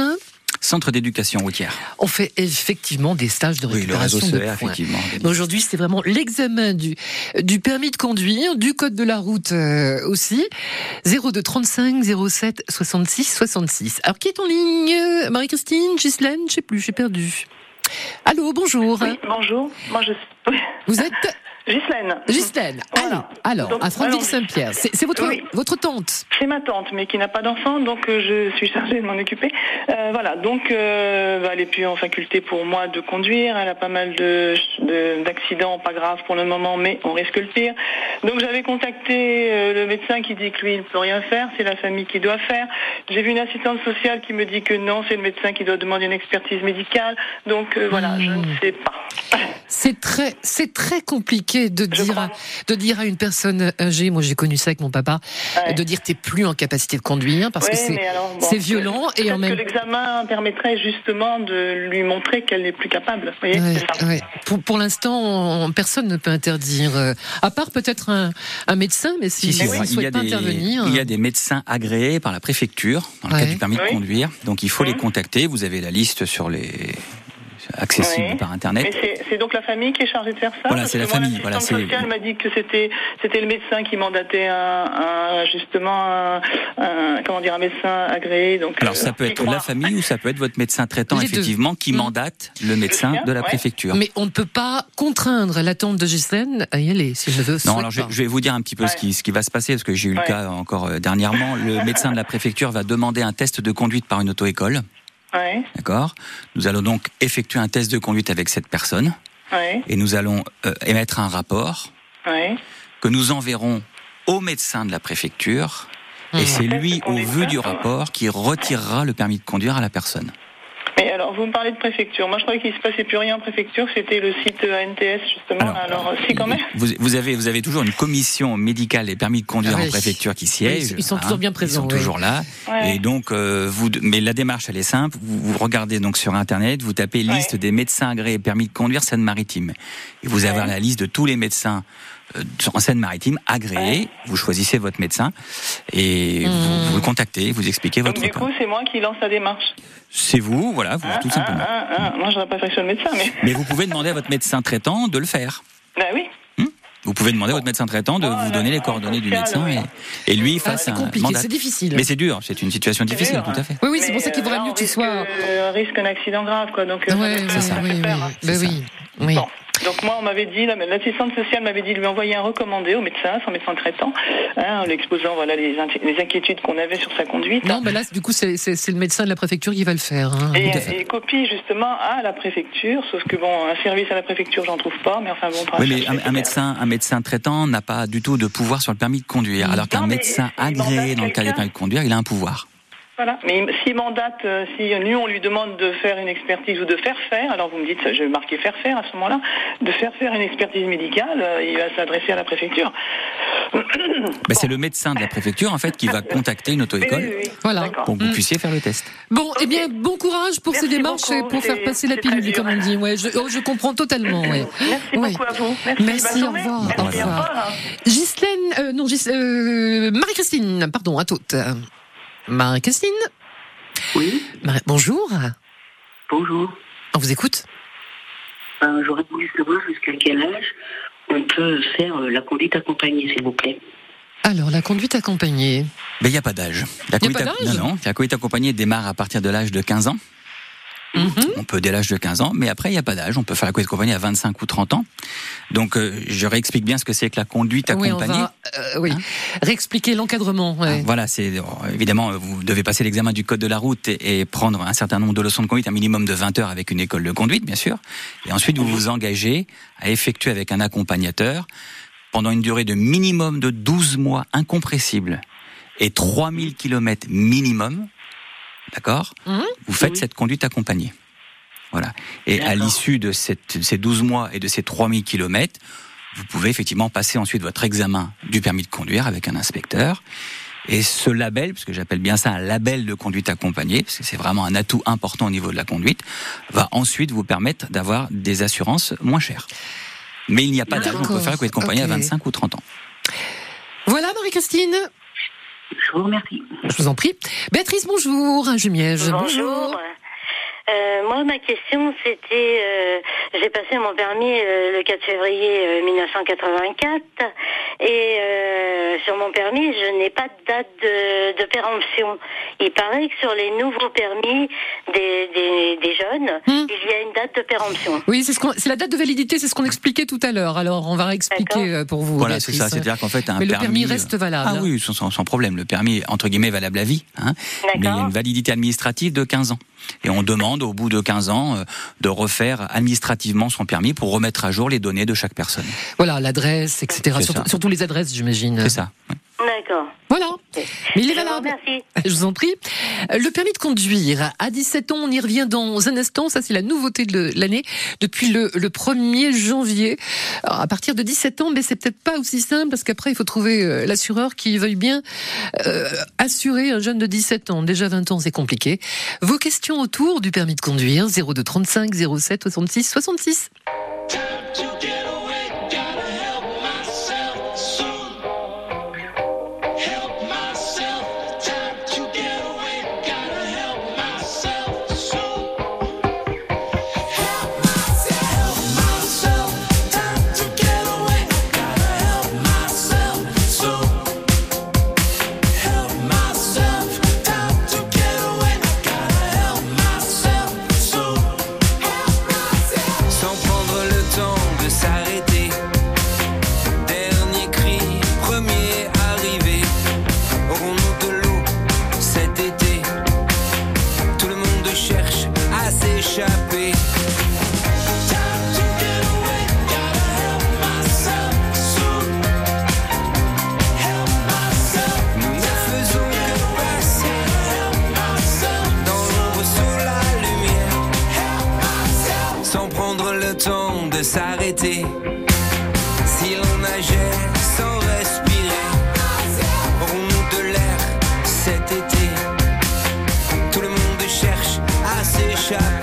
Centre d'éducation routière. On fait effectivement des stages de récupération oui, le réseau de points. Effectivement. Mais aujourd'hui, c'est vraiment l'examen du, du permis de conduire, du code de la route euh, aussi. zéro deux trente-cinq zéro sept soixante-six soixante-six. Alors, qui est en ligne ? Marie-Christine, Ghislaine ? Je ne sais plus, j'ai perdu. Allô, bonjour. Oui, bonjour. Moi, je... oui. Vous êtes ? Ghislaine. Ghislaine. Voilà. Alors, donc, à Franville-Saint-Pierre, c'est, c'est votre, oui. votre tante. C'est ma tante, mais qui n'a pas d'enfant, donc euh, je suis chargée de m'en occuper. Euh, voilà, donc euh, elle est plus en faculté pour moi de conduire. Elle a pas mal de, de, d'accidents, pas graves pour le moment, mais on risque le pire. Donc j'avais contacté euh, le médecin qui dit que lui, il ne peut rien faire, c'est la famille qui doit faire. J'ai vu une assistante sociale qui me dit que non, c'est le médecin qui doit demander une expertise médicale. Donc euh, voilà, mmh. je ne sais pas. C'est très, c'est très compliqué de dire, à, de dire à une personne âgée, moi j'ai connu ça avec mon papa, ouais. de dire t'es plus en capacité de conduire parce ouais, que c'est, alors, bon, c'est violent et en même. Peut-être que l'examen permettrait justement de lui montrer qu'elle n'est plus capable. Vous voyez, ouais, c'est ça. Ouais. Pour, pour l'instant, on, personne ne peut interdire, à part peut-être un, un médecin, mais si, si, si oui, il ne souhaite pas des, intervenir. Il y a des médecins agréés par la préfecture dans le ouais. cadre du permis oui. de conduire, donc il faut mmh. les contacter. Vous avez la liste sur les. Accessible oui. par internet. Mais c'est, c'est donc la famille qui est chargée de faire ça. Voilà, c'est la moi, famille. Voilà, c'est... Elle m'a dit que c'était c'était le médecin qui mandatait un, un justement un, un comment dire un médecin agréé. Donc alors euh, ça peut être croire. La famille ou ça peut être votre médecin traitant les effectivement deux. Qui mmh. mandate le médecin le chien, de la ouais. préfecture. Mais on ne peut pas contraindre la tante de Ghislaine à y aller si je veux. Non, alors je, je vais vous dire un petit peu ouais. ce qui ce qui va se passer parce que j'ai eu ouais. le cas encore dernièrement. Le médecin de la préfecture va demander un test de conduite par une auto-école. Ouais. D'accord. Nous allons donc effectuer un test de conduite avec cette personne ouais. et nous allons euh, émettre un rapport ouais. que nous enverrons au médecin de la préfecture mmh. et c'est lui, au vu du rapport, qui retirera le permis de conduire à la personne. Mais alors, vous me parlez de préfecture. Moi, je croyais qu'il ne se passait plus rien en préfecture. C'était le site A N T S, justement. Alors, alors si, quand même. Vous, vous, avez, vous avez toujours une commission médicale et permis de conduire oui. en préfecture qui siège. Ils, ils sont hein, toujours bien présents. Ils sont oui. toujours là. Ouais. Et donc, euh, vous, mais la démarche, elle est simple. Vous, vous regardez donc sur Internet, vous tapez ouais. liste des médecins agréés et permis de conduire Seine-Maritime. Et vous ouais. avez la liste de tous les médecins euh, en Seine-Maritime agréés. Ouais. Vous choisissez votre médecin et mmh. vous, vous le contactez, vous expliquez donc, votre du coup, cas. C'est moi qui lance la démarche. C'est vous, voilà, vous, ah, tout simplement. Ah, ah, ah. Moi, je n'aurais pas fait que le médecin, mais... Mais vous pouvez demander à votre médecin traitant de le faire. Bah oui. Hmm vous pouvez demander à votre médecin traitant de oh, vous donner là, les coordonnées du médecin là, et, et lui ah, fasse un mandat. C'est compliqué, c'est difficile. Mais c'est dur, c'est une situation c'est difficile, dur, hein. tout à fait. Oui, oui, c'est mais pour ça qu'il vaudrait mieux que tu sois... Euh, risque un accident grave, quoi, donc... Euh, ouais, c'est ça, ça, oui, peur, oui, hein. ben c'est oui, ça. oui. Bon. Donc moi, on m'avait dit, l'assistante sociale m'avait dit de lui envoyer un recommandé au médecin, son médecin traitant, hein, en lui exposant voilà, les, inti- les inquiétudes qu'on avait sur sa conduite. Non, mais là, du coup, c'est, c'est, c'est le médecin de la préfecture qui va le faire. Hein, et, et copie, justement, à la préfecture, sauf que, bon, un service à la préfecture, j'en trouve pas, mais enfin, bon... Oui, mais un, un, médecin, un médecin traitant n'a pas du tout de pouvoir sur le permis de conduire, alors qu'un non, médecin agréé dans le cadre du permis de conduire, il a un pouvoir. Voilà, mais s'il mandate, euh, si nous on lui demande de faire une expertise ou de faire faire, alors vous me dites, je vais marquer faire faire à ce moment-là, de faire faire une expertise médicale, euh, il va s'adresser à la préfecture. Ben bon. C'est le médecin de la préfecture en fait qui va contacter une auto-école oui, oui, oui. Voilà. D'accord. pour que vous puissiez faire le test. Bon, okay. eh bien bon courage pour Merci ces démarches beaucoup. Et pour c'est, faire passer la pilule, comme on dit. Ouais, je, oh, je comprends totalement. Ouais. Merci ouais. beaucoup à vous. Merci, Merci au revoir. Merci, au revoir. Au revoir. Ghislaine, euh, non, Gis, euh, Marie-Christine, pardon, à toutes. Marie-Christine ? Oui. Marie- Bonjour. Bonjour. On vous écoute ? euh, J'aurais voulu savoir jusqu'à quel âge on peut faire la conduite accompagnée, s'il vous plaît. Alors, la conduite accompagnée ? Mais il n'y a pas d'âge. La y a pas d'âge ? Non, non. La conduite accompagnée démarre à partir de l'âge de quinze ans. Mm-hmm. On peut dès l'âge de quinze ans, mais après il n'y a pas d'âge, on peut faire la conduite accompagnée à vingt-cinq ou trente ans. Donc euh, je réexplique bien ce que c'est que la conduite accompagnée. Oui, on va, euh, oui. Hein réexpliquer l'encadrement. Ouais. Ah, voilà, c'est évidemment vous devez passer l'examen du code de la route et, et prendre un certain nombre de leçons de conduite, un minimum de vingt heures avec une école de conduite bien sûr, et ensuite vous vous engagez à effectuer avec un accompagnateur pendant une durée de minimum de douze mois incompressible et trois mille kilomètres minimum. D'accord ? Mmh. Vous faites oui. cette conduite accompagnée. Voilà. Et d'accord. à l'issue de, cette, de ces douze mois et de ces trois mille kilomètres, vous pouvez effectivement passer ensuite votre examen du permis de conduire avec un inspecteur. Et ce label, parce que j'appelle bien ça un label de conduite accompagnée, parce que c'est vraiment un atout important au niveau de la conduite, va ensuite vous permettre d'avoir des assurances moins chères. Mais il n'y a pas d'accord. d'âge, on peut faire la conduite accompagnée okay. à vingt-cinq ou trente ans. Voilà Marie-Christine. Je vous remercie. Je vous en prie. Béatrice, bonjour. Jumiège. Bonjour. Euh, moi, ma question, c'était... Euh, j'ai passé mon permis euh, le quatre février mille neuf cent quatre-vingt-quatre et euh, sur mon permis, je n'ai pas de date de, de péremption. Il paraît que sur les nouveaux permis des, des, des jeunes, hmm. il y a une date de péremption. Oui, c'est, ce qu'on, c'est la date de validité, c'est ce qu'on expliquait tout à l'heure. Alors, on va réexpliquer D'accord. pour vous, voilà, Béatrice. C'est ça, c'est-à-dire qu'en fait, un Mais permis... le permis reste valable. Ah oui, sans, sans problème. Le permis, entre guillemets, valable à vie. Hein. Mais il y a une validité administrative de quinze ans. Et on demande au bout de quinze ans euh, de refaire administrativement son permis pour remettre à jour les données de chaque personne. Voilà, l'adresse, et cetera. Surtout, surtout les adresses, j'imagine. C'est ça. Oui. D'accord. Voilà. Mais il est valable. Merci. Je vous en prie. Le permis de conduire, à dix-sept ans, on y revient dans un instant. Ça, c'est la nouveauté de l'année. Depuis le, le premier janvier, alors, à partir de dix-sept ans, mais c'est peut-être pas aussi simple parce qu'après, il faut trouver l'assureur qui veuille bien euh, assurer un jeune de dix-sept ans. Déjà vingt ans, c'est compliqué. Vos questions autour du permis de conduire, zéro deux trente-cinq zéro sept soixante-six soixante-six. S'arrêter, si l'on nageait sans respirer, aurons-nous de l'air cet été? Tout le monde cherche à s'échapper.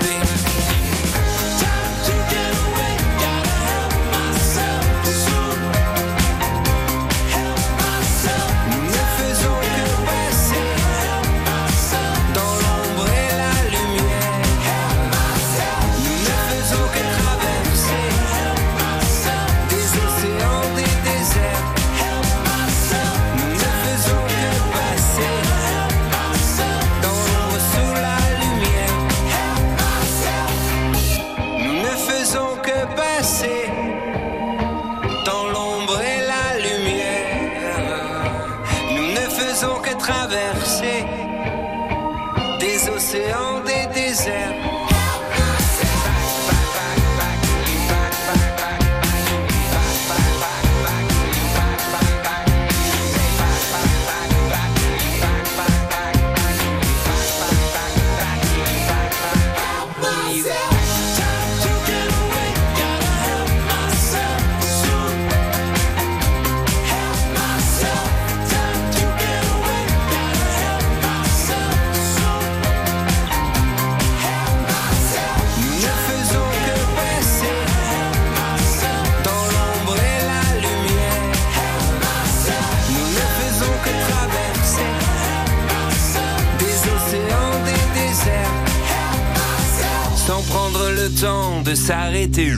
De s'arrêter.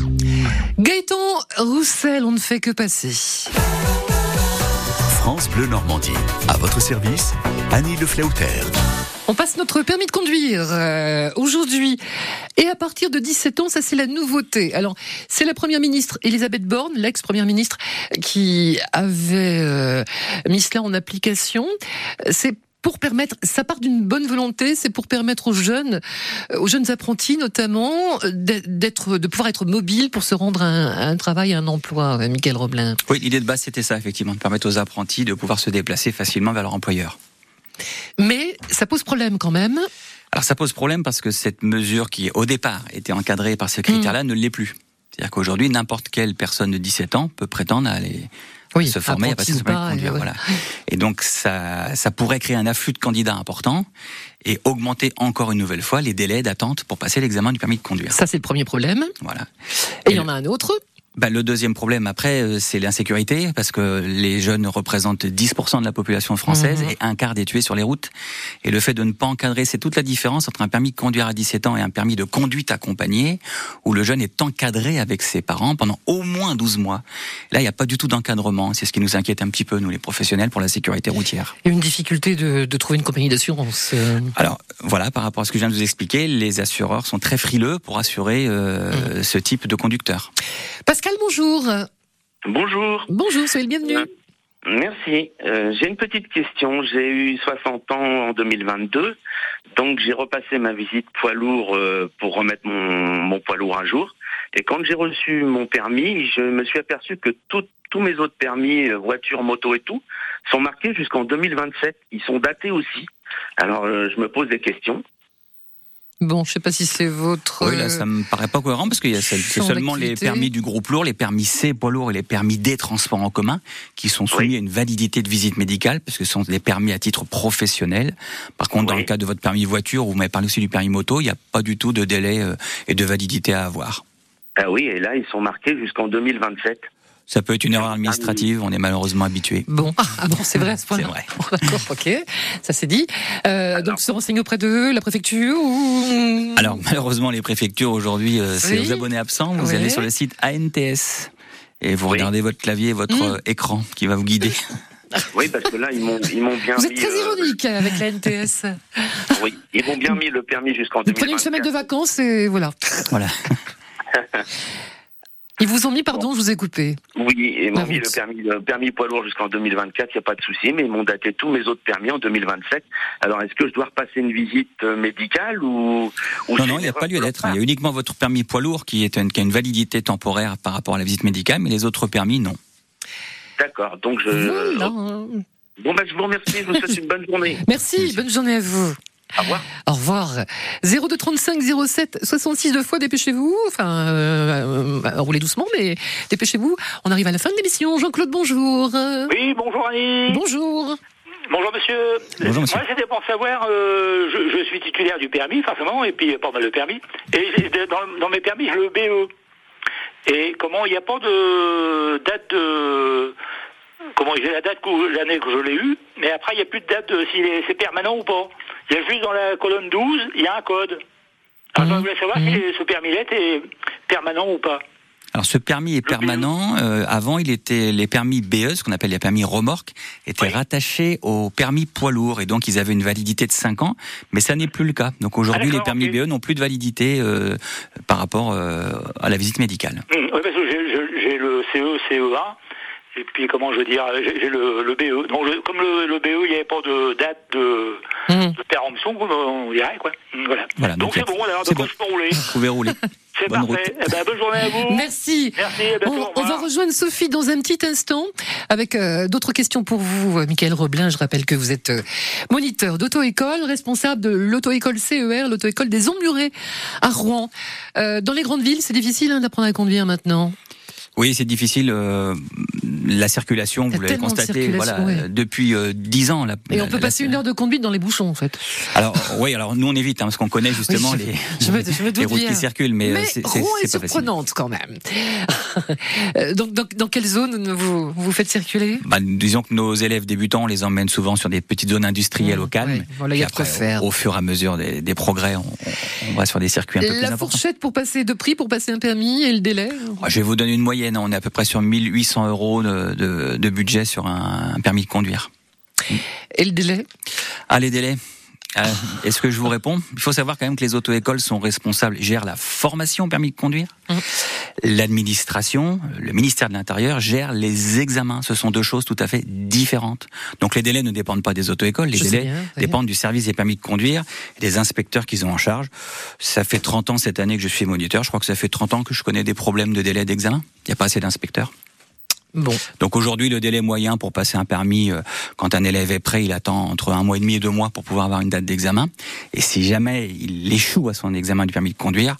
Gaëtan Roussel, on ne fait que passer. France Bleu Normandie. À votre service, Annie Le Fleuter. On passe notre permis de conduire euh, aujourd'hui et à partir de dix-sept ans, ça c'est la nouveauté. Alors, c'est la première ministre Elisabeth Borne, l'ex-première ministre qui avait euh, mis cela en application. C'est pour permettre, ça part d'une bonne volonté, c'est pour permettre aux jeunes, aux jeunes apprentis notamment, d'être, de pouvoir être mobiles pour se rendre à un, à un travail, à un emploi. Mickaël Roblin. Oui, l'idée de base c'était ça, effectivement, de permettre aux apprentis de pouvoir se déplacer facilement vers leur employeur. Mais ça pose problème quand même. Alors ça pose problème parce que cette mesure qui au départ était encadrée par ce critère-là mmh. ne l'est plus. C'est-à-dire qu'aujourd'hui n'importe quelle personne de dix-sept ans peut prétendre à aller oui, se former, à passer son permis de conduire. Ouais. Voilà. Et donc ça, ça pourrait créer un afflux de candidats important et augmenter encore une nouvelle fois les délais d'attente pour passer l'examen du permis de conduire. Ça c'est le premier problème. Voilà. Et il y en a un autre. Bah, le deuxième problème, après, c'est l'insécurité, parce que les jeunes représentent dix pour cent de la population française mmh. et un quart des tués sur les routes. Et le fait de ne pas encadrer, c'est toute la différence entre un permis de conduire à dix-sept ans et un permis de conduite accompagné, où le jeune est encadré avec ses parents pendant au moins douze mois. Là, il n'y a pas du tout d'encadrement. C'est ce qui nous inquiète un petit peu, nous, les professionnels, pour la sécurité routière. Et une difficulté de, de trouver une compagnie d'assurance. Euh... Alors, voilà, par rapport à ce que je viens de vous expliquer, les assureurs sont très frileux pour assurer euh, mmh. ce type de conducteur. Parce bonjour. Bonjour. Bonjour, soyez le bienvenu. Merci. Euh, j'ai une petite question. J'ai eu soixante ans en deux mille vingt-deux, donc j'ai repassé ma visite poids lourd euh, pour remettre mon, mon poids lourd un jour. Et quand j'ai reçu mon permis, je me suis aperçu que tout, tous mes autres permis, euh, voiture, moto et tout, sont marqués jusqu'en deux mille vingt-sept. Ils sont datés aussi. Alors, euh, je me pose des questions. Bon, je ne sais pas si c'est votre... Oui, là, ça ne me paraît pas cohérent, parce qu'il y a seulement les permis du groupe lourd, les permis C, poids lourd, et les permis D, transport en commun, qui sont soumis oui. à une validité de visite médicale, parce que ce sont des permis à titre professionnel. Par contre, oui. dans le cas de votre permis voiture, vous m'avez parlé aussi du permis moto, il n'y a pas du tout de délai et de validité à avoir. Ah oui, et là, ils sont marqués jusqu'en deux mille vingt-sept. Ça peut être une erreur administrative, on est malheureusement habitué. Bon, ah bon, c'est vrai à ce point-là. C'est vrai. Bon, d'accord, ok, ça c'est dit. Euh, donc se renseigner auprès de la préfecture ou... Alors malheureusement les préfectures aujourd'hui, euh, c'est oui. aux abonnés absents. Vous oui. allez sur le site A N T S et vous oui. regardez votre clavier, votre mmh. euh, écran qui va vous guider. Oui, parce que là, ils m'ont, ils m'ont bien Vous mis... Vous êtes très ironique euh... avec la N T S. Oui, ils m'ont bien mis le permis jusqu'en deux mille vingt-quatre. Vous prenez une semaine de vacances et voilà. Voilà. Ils vous ont mis, pardon, je vous ai coupé. Oui, ils m'ont mis le permis, le permis poids lourd jusqu'en deux mille vingt-quatre, il n'y a pas de souci, mais ils m'ont daté tous mes autres permis en deux mille vingt-sept. Alors, est-ce que je dois repasser une visite médicale ou, ou Non, non, il n'y a pas lieu d'être. Il y a uniquement votre permis poids lourd qui, est une, qui a une validité temporaire par rapport à la visite médicale, mais les autres permis, non. D'accord, donc je... Voilà. Bon, ben, je vous remercie, je vous souhaite une bonne journée. Merci, Merci, bonne journée à vous. Au revoir. Au revoir. zéro deux trente-cinq zéro sept soixante-six deux fois, dépêchez-vous. Enfin, euh, euh, roulez doucement, mais dépêchez-vous. On arrive à la fin de l'émission. Jean-Claude, bonjour. Oui, bonjour Annie. Bonjour. Bonjour monsieur. Bonjour, monsieur. Moi, c'était pour savoir, euh, je, je suis titulaire du permis, forcément, et puis pas mal de permis. Et dans, dans mes permis, j'ai le B E. Et comment, il n'y a pas de date de... Comment, j'ai la date que, l'année que je l'ai eue, mais après, il n'y a plus de date de si c'est permanent ou pas. Il y a juste dans la colonne douze, il y a un code. Alors, mmh. je voulais savoir mmh. si ce permis-là est permanent ou pas. Alors, ce permis est permanent. Euh, avant, il était, les permis B E, ce qu'on appelle les permis remorques, étaient oui. rattachés au permis poids lourd. Et donc, ils avaient une validité de cinq ans, mais ça n'est plus le cas. Donc, aujourd'hui, ah, les permis okay. B E n'ont plus de validité euh, par rapport euh, à la visite médicale. Mmh, oui, parce que j'ai, j'ai le C E, C E A. Et puis, comment je veux dire, j'ai le, le B E. Donc, je, comme le, le B E, il n'y avait pas de date de, mmh. de péremption, on dirait, quoi. Voilà. voilà donc, donc, c'est bon, alors, donc, bon. Je peux rouler. Vous pouvez rouler. C'est bonne parfait. Eh ben, bonne journée à vous. Merci. Merci et ben, on, on va rejoindre Sophie dans un petit instant avec euh, d'autres questions pour vous. Euh, Mickaël Roblin, je rappelle que vous êtes euh, moniteur d'auto-école, responsable de l'auto-école C E R, l'auto-école des Emmurés à Rouen. Euh, dans les grandes villes, c'est difficile hein, d'apprendre à conduire maintenant. Oui, c'est difficile. Euh, la circulation, vous l'avez constaté, voilà, ouais. depuis euh, dix ans. La, et on la, peut passer la... une heure de conduite dans les bouchons, en fait. Alors, oui, alors nous on évite, hein, parce qu'on connaît justement oui, je, les, je me, je me les routes bien. Qui circulent, mais, mais c'est, c'est, c'est surprenante quand même. Donc, dans, dans quelle zone vous vous faites circuler ? Bah, disons que nos élèves débutants, on les emmène souvent sur des petites zones industrielles mmh, au calme. Ouais. Voilà, y a après, de faire. Au, au fur et à mesure des, des progrès, on, on, on va sur des circuits un peu la plus importants. La fourchette pour passer de prix, pour passer un permis et le délai ? Ah, je vais vous donner une moyenne. On est à peu près sur mille huit cents euros de, de, de budget sur un, un permis de conduire. Et le délai ? Ah, les délais. Ah, est-ce que je vous réponds ? Il faut savoir quand même que les auto-écoles sont responsables, gèrent la formation au permis de conduire. Mmh. L'administration, le ministère de l'Intérieur gère les examens. Ce sont deux choses tout à fait différentes. Donc les délais ne dépendent pas des auto-écoles, les je délais sais bien, dépendent bien. du service des permis de conduire, des inspecteurs qu'ils ont en charge. Ça fait trente ans cette année que je suis moniteur. Je crois que ça fait trente ans que je connais des problèmes de délai d'examen. Il n'y a pas assez d'inspecteurs. Bon. Donc aujourd'hui, le délai moyen pour passer un permis, euh, quand un élève est prêt, il attend entre un mois et demi et deux mois pour pouvoir avoir une date d'examen. Et si jamais il échoue à son examen du permis de conduire,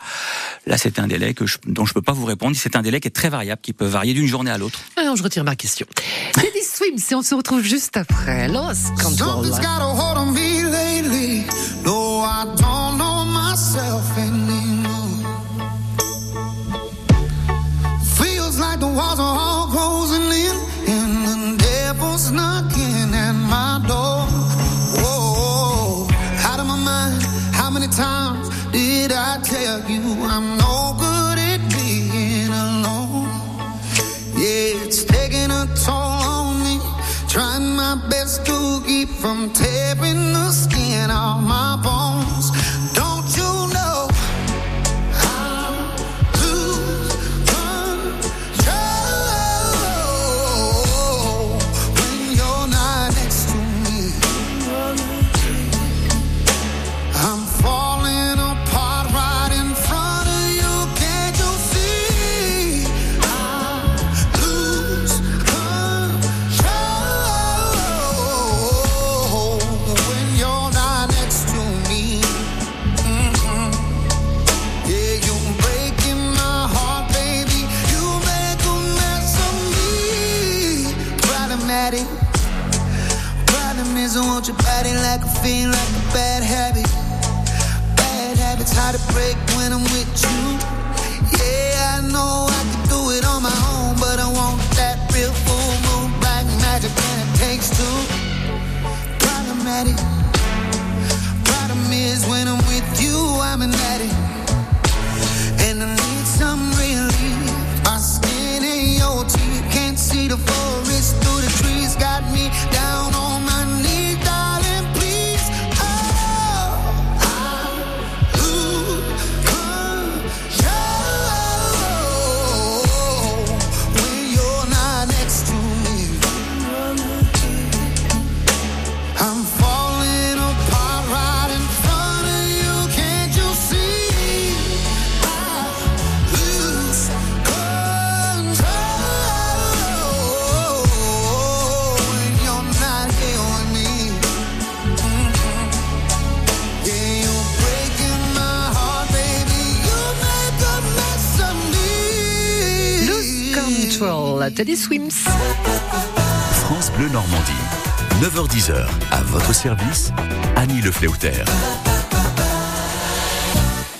là c'est un délai que je, dont je peux pas vous répondre. C'est un délai qui est très variable, qui peut varier d'une journée à l'autre. Ah non, je retire ma question. Teddy Swims, si on se retrouve juste après. Los Controla. From tearing the skin off my bones. Don't you know I lose control when you're not next to me? I'm falling apart right in front of you. Can't you see I lose control when you're not next to me? Mm-hmm. Yeah, you're breaking my heart, baby. You make a mess of me. Problematic. Problem is, I want your body like a fiend, like a bad habit. Bad habits hard to break when I'm with you. Yeah, I know I can do it on my own, but I want that real full moon, black magic, and it takes two. Problematic. Problem is when I'm with you, I'm an addict, and I need some relief. My skin and your teeth, can't see the forest through the trees. Got me down on my knees, darling, please. Oh, I lose control when you're not next to me. I'm falling apart right in front of you. Can't you see? I lose control when you're not here with me. Mm-hmm. Yeah, you're breaking my heart, baby. You make a mess of me. Lose control, Teddy Swims. France Bleu Normandie. neuf heures dix à votre service, Annie Le Fleuter.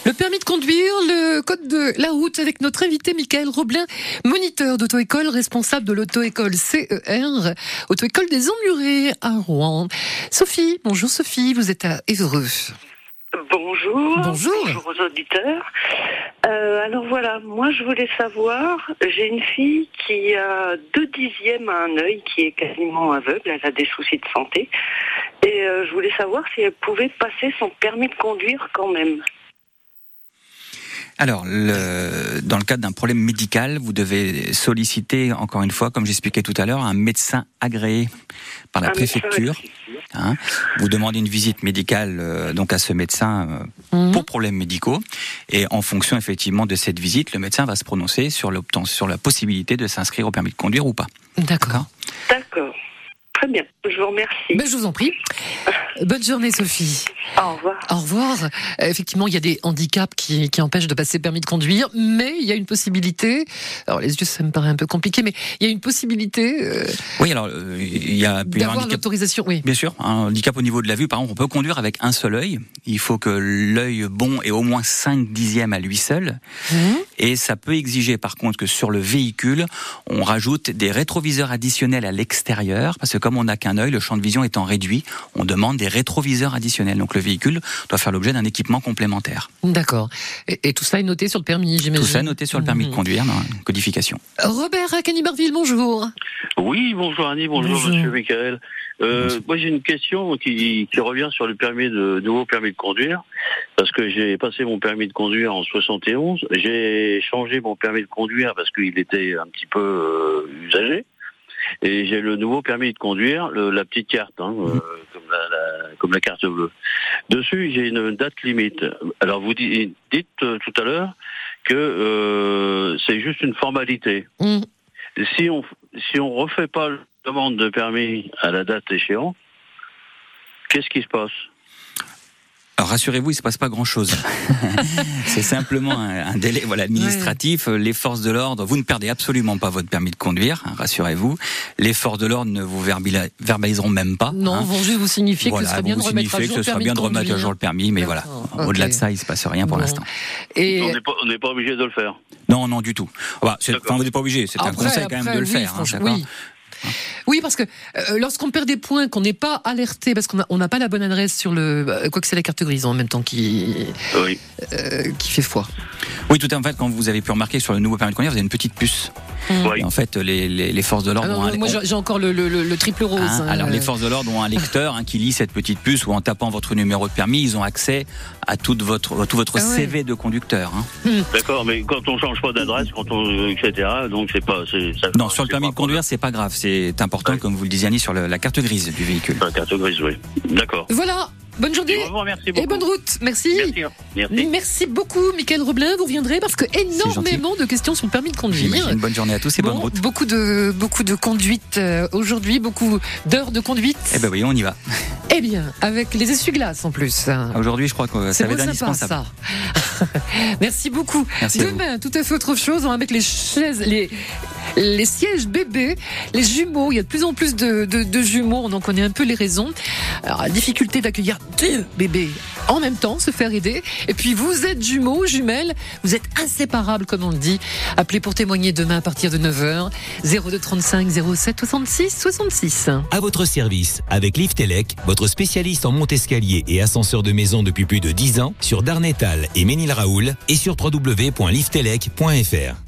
Le permis de conduire, le code de la route avec notre invité Mickaël Roblin, moniteur d'auto-école, responsable de l'auto-école C E R, auto-école des Emmurés à Rouen. Sophie, bonjour Sophie, vous êtes à Évreux. Bonjour, bonjour, bonjour aux auditeurs. Euh, alors voilà, moi je voulais savoir, j'ai une fille qui a deux dixièmes à un œil, qui est quasiment aveugle, elle a des soucis de santé, et euh, je voulais savoir si elle pouvait passer son permis de conduire quand même. Alors, le, dans le cadre d'un problème médical, vous devez solliciter, encore une fois, comme j'expliquais tout à l'heure, un médecin agréé par la un préfecture. Hein, vous demandez une visite médicale euh, donc à ce médecin euh, mmh. pour problèmes médicaux. Et en fonction, effectivement, de cette visite, le médecin va se prononcer sur, sur la possibilité de s'inscrire au permis de conduire ou pas. D'accord. D'accord. Très bien, je vous remercie. Ben, je vous en prie. Bonne journée Sophie. Au revoir. Au revoir. Effectivement, il y a des handicaps qui, qui empêchent de passer permis de conduire, mais il y a une possibilité. Alors les yeux, ça me paraît un peu compliqué, mais il y a une possibilité. Euh, oui, alors il y a d'avoir un handicap, l'autorisation. Oui. Bien sûr, un handicap au niveau de la vue. Par exemple, on peut conduire avec un seul œil. Il faut que l'œil bon ait au moins cinq dixièmes à lui seul, mmh. et ça peut exiger par contre que sur le véhicule, on rajoute des rétroviseurs additionnels à l'extérieur, parce que comme on n'a qu'un œil, le champ de vision étant réduit, on demande des rétroviseurs additionnels. Donc le véhicule doit faire l'objet d'un équipement complémentaire. D'accord. Et, et tout cela est noté sur le permis, j'imagine. Tout ça est noté sur le permis mmh. de conduire, dans une codification. Robert à Caniberville, bonjour. Oui, bonjour Annie, bonjour, bonjour. Monsieur Mickaël. Euh, moi j'ai une question qui, qui revient sur le permis de nouveau permis de conduire, parce que j'ai passé mon permis de conduire en soixante et onze, j'ai changé mon permis de conduire parce qu'il était un petit peu euh, usagé, et j'ai le nouveau permis de conduire, le, la petite carte, hein, euh, comme, la, la, comme la carte bleue. Dessus j'ai une date limite. Alors vous dites, dites euh, tout à l'heure que euh, c'est juste une formalité. Mm. Si on si on refait pas le demande de permis à la date échéante, qu'est-ce qui se passe ? Alors rassurez-vous, il ne se passe pas grand-chose. C'est simplement un, un délai voilà, administratif. Oui. Les forces de l'ordre, vous ne perdez absolument pas votre permis de conduire, hein, rassurez-vous. Les forces de l'ordre ne vous verbila- verbaliseront même pas. Non, hein. Vont juste vous signifier voilà, que ce serait bien de remettre à jour, que ce sera bien de remettre à jour le permis, mais d'accord, voilà, okay. Au-delà de ça, il ne se passe rien pour bon. l'instant. Et... On n'est pas, on n'est pas obligé de le faire. Non, non, du tout. Bah, c'est, enfin, vous n'êtes pas obligé, c'est après, un conseil après, quand même de le oui, faire. Hein, d'accord oui. Oui, parce que euh, lorsqu'on perd des points, qu'on n'est pas alerté, parce qu'on a, on n'a pas la bonne adresse sur le... Quoique c'est la carte grise en même temps qui, oui. euh, qui fait foi. Oui, tout à fait. Quand vous avez pu remarquer sur le nouveau permis de conduire, vous avez une petite puce. Mmh. Oui. En fait, les, les, les forces de l'ordre... Ah non, non, ont moi, un... j'ai encore le, le, le triple rose. Hein, hein, alors, euh... les forces de l'ordre ont un lecteur hein, qui lit cette petite puce, où en tapant votre numéro de permis, ils ont accès à toute votre, à tout votre ah ouais. C V de conducteur. Hein. Mmh. D'accord, mais quand on change pas d'adresse, quand on, et cetera, donc c'est pas... C'est, ça, non, sur le permis de conduire, c'est pas grave. C'est important, ouais. Comme vous le disiez, Annie, sur le, la carte grise du véhicule. La carte grise, oui. D'accord. Voilà. Bonne journée et, et bonne route. Merci. Merci. Merci. Merci beaucoup, Mickaël Roblin. Vous reviendrez parce que énormément de questions sont permis de conduire. J'imagine. Bonne journée à tous et bon, bonne route. Beaucoup de beaucoup de conduite aujourd'hui, beaucoup d'heures de conduite. Eh ben oui, on y va. Eh bien, avec les essuie-glaces en plus. Aujourd'hui, je crois que ça va être indispensable. Ça. Merci beaucoup. Merci demain, tout à fait autre chose. On va mettre les chaises, les les sièges bébés, les jumeaux. Il y a de plus en plus de de, de jumeaux. On en connaît un peu les raisons. Alors, la difficulté d'accueillir deux bébés en même temps, se faire aider. Et puis vous êtes jumeaux, jumelles, vous êtes inséparables comme on le dit. Appelez pour témoigner demain à partir de neuf heures, zéro deux trente-cinq zéro sept soixante-six soixante-six. À votre service, avec Liftelec, votre spécialiste en monte-escalier et ascenseur de maison depuis plus de dix ans, sur Darnetal et Ménil-Raoul et sur w w w point liftelec point f r.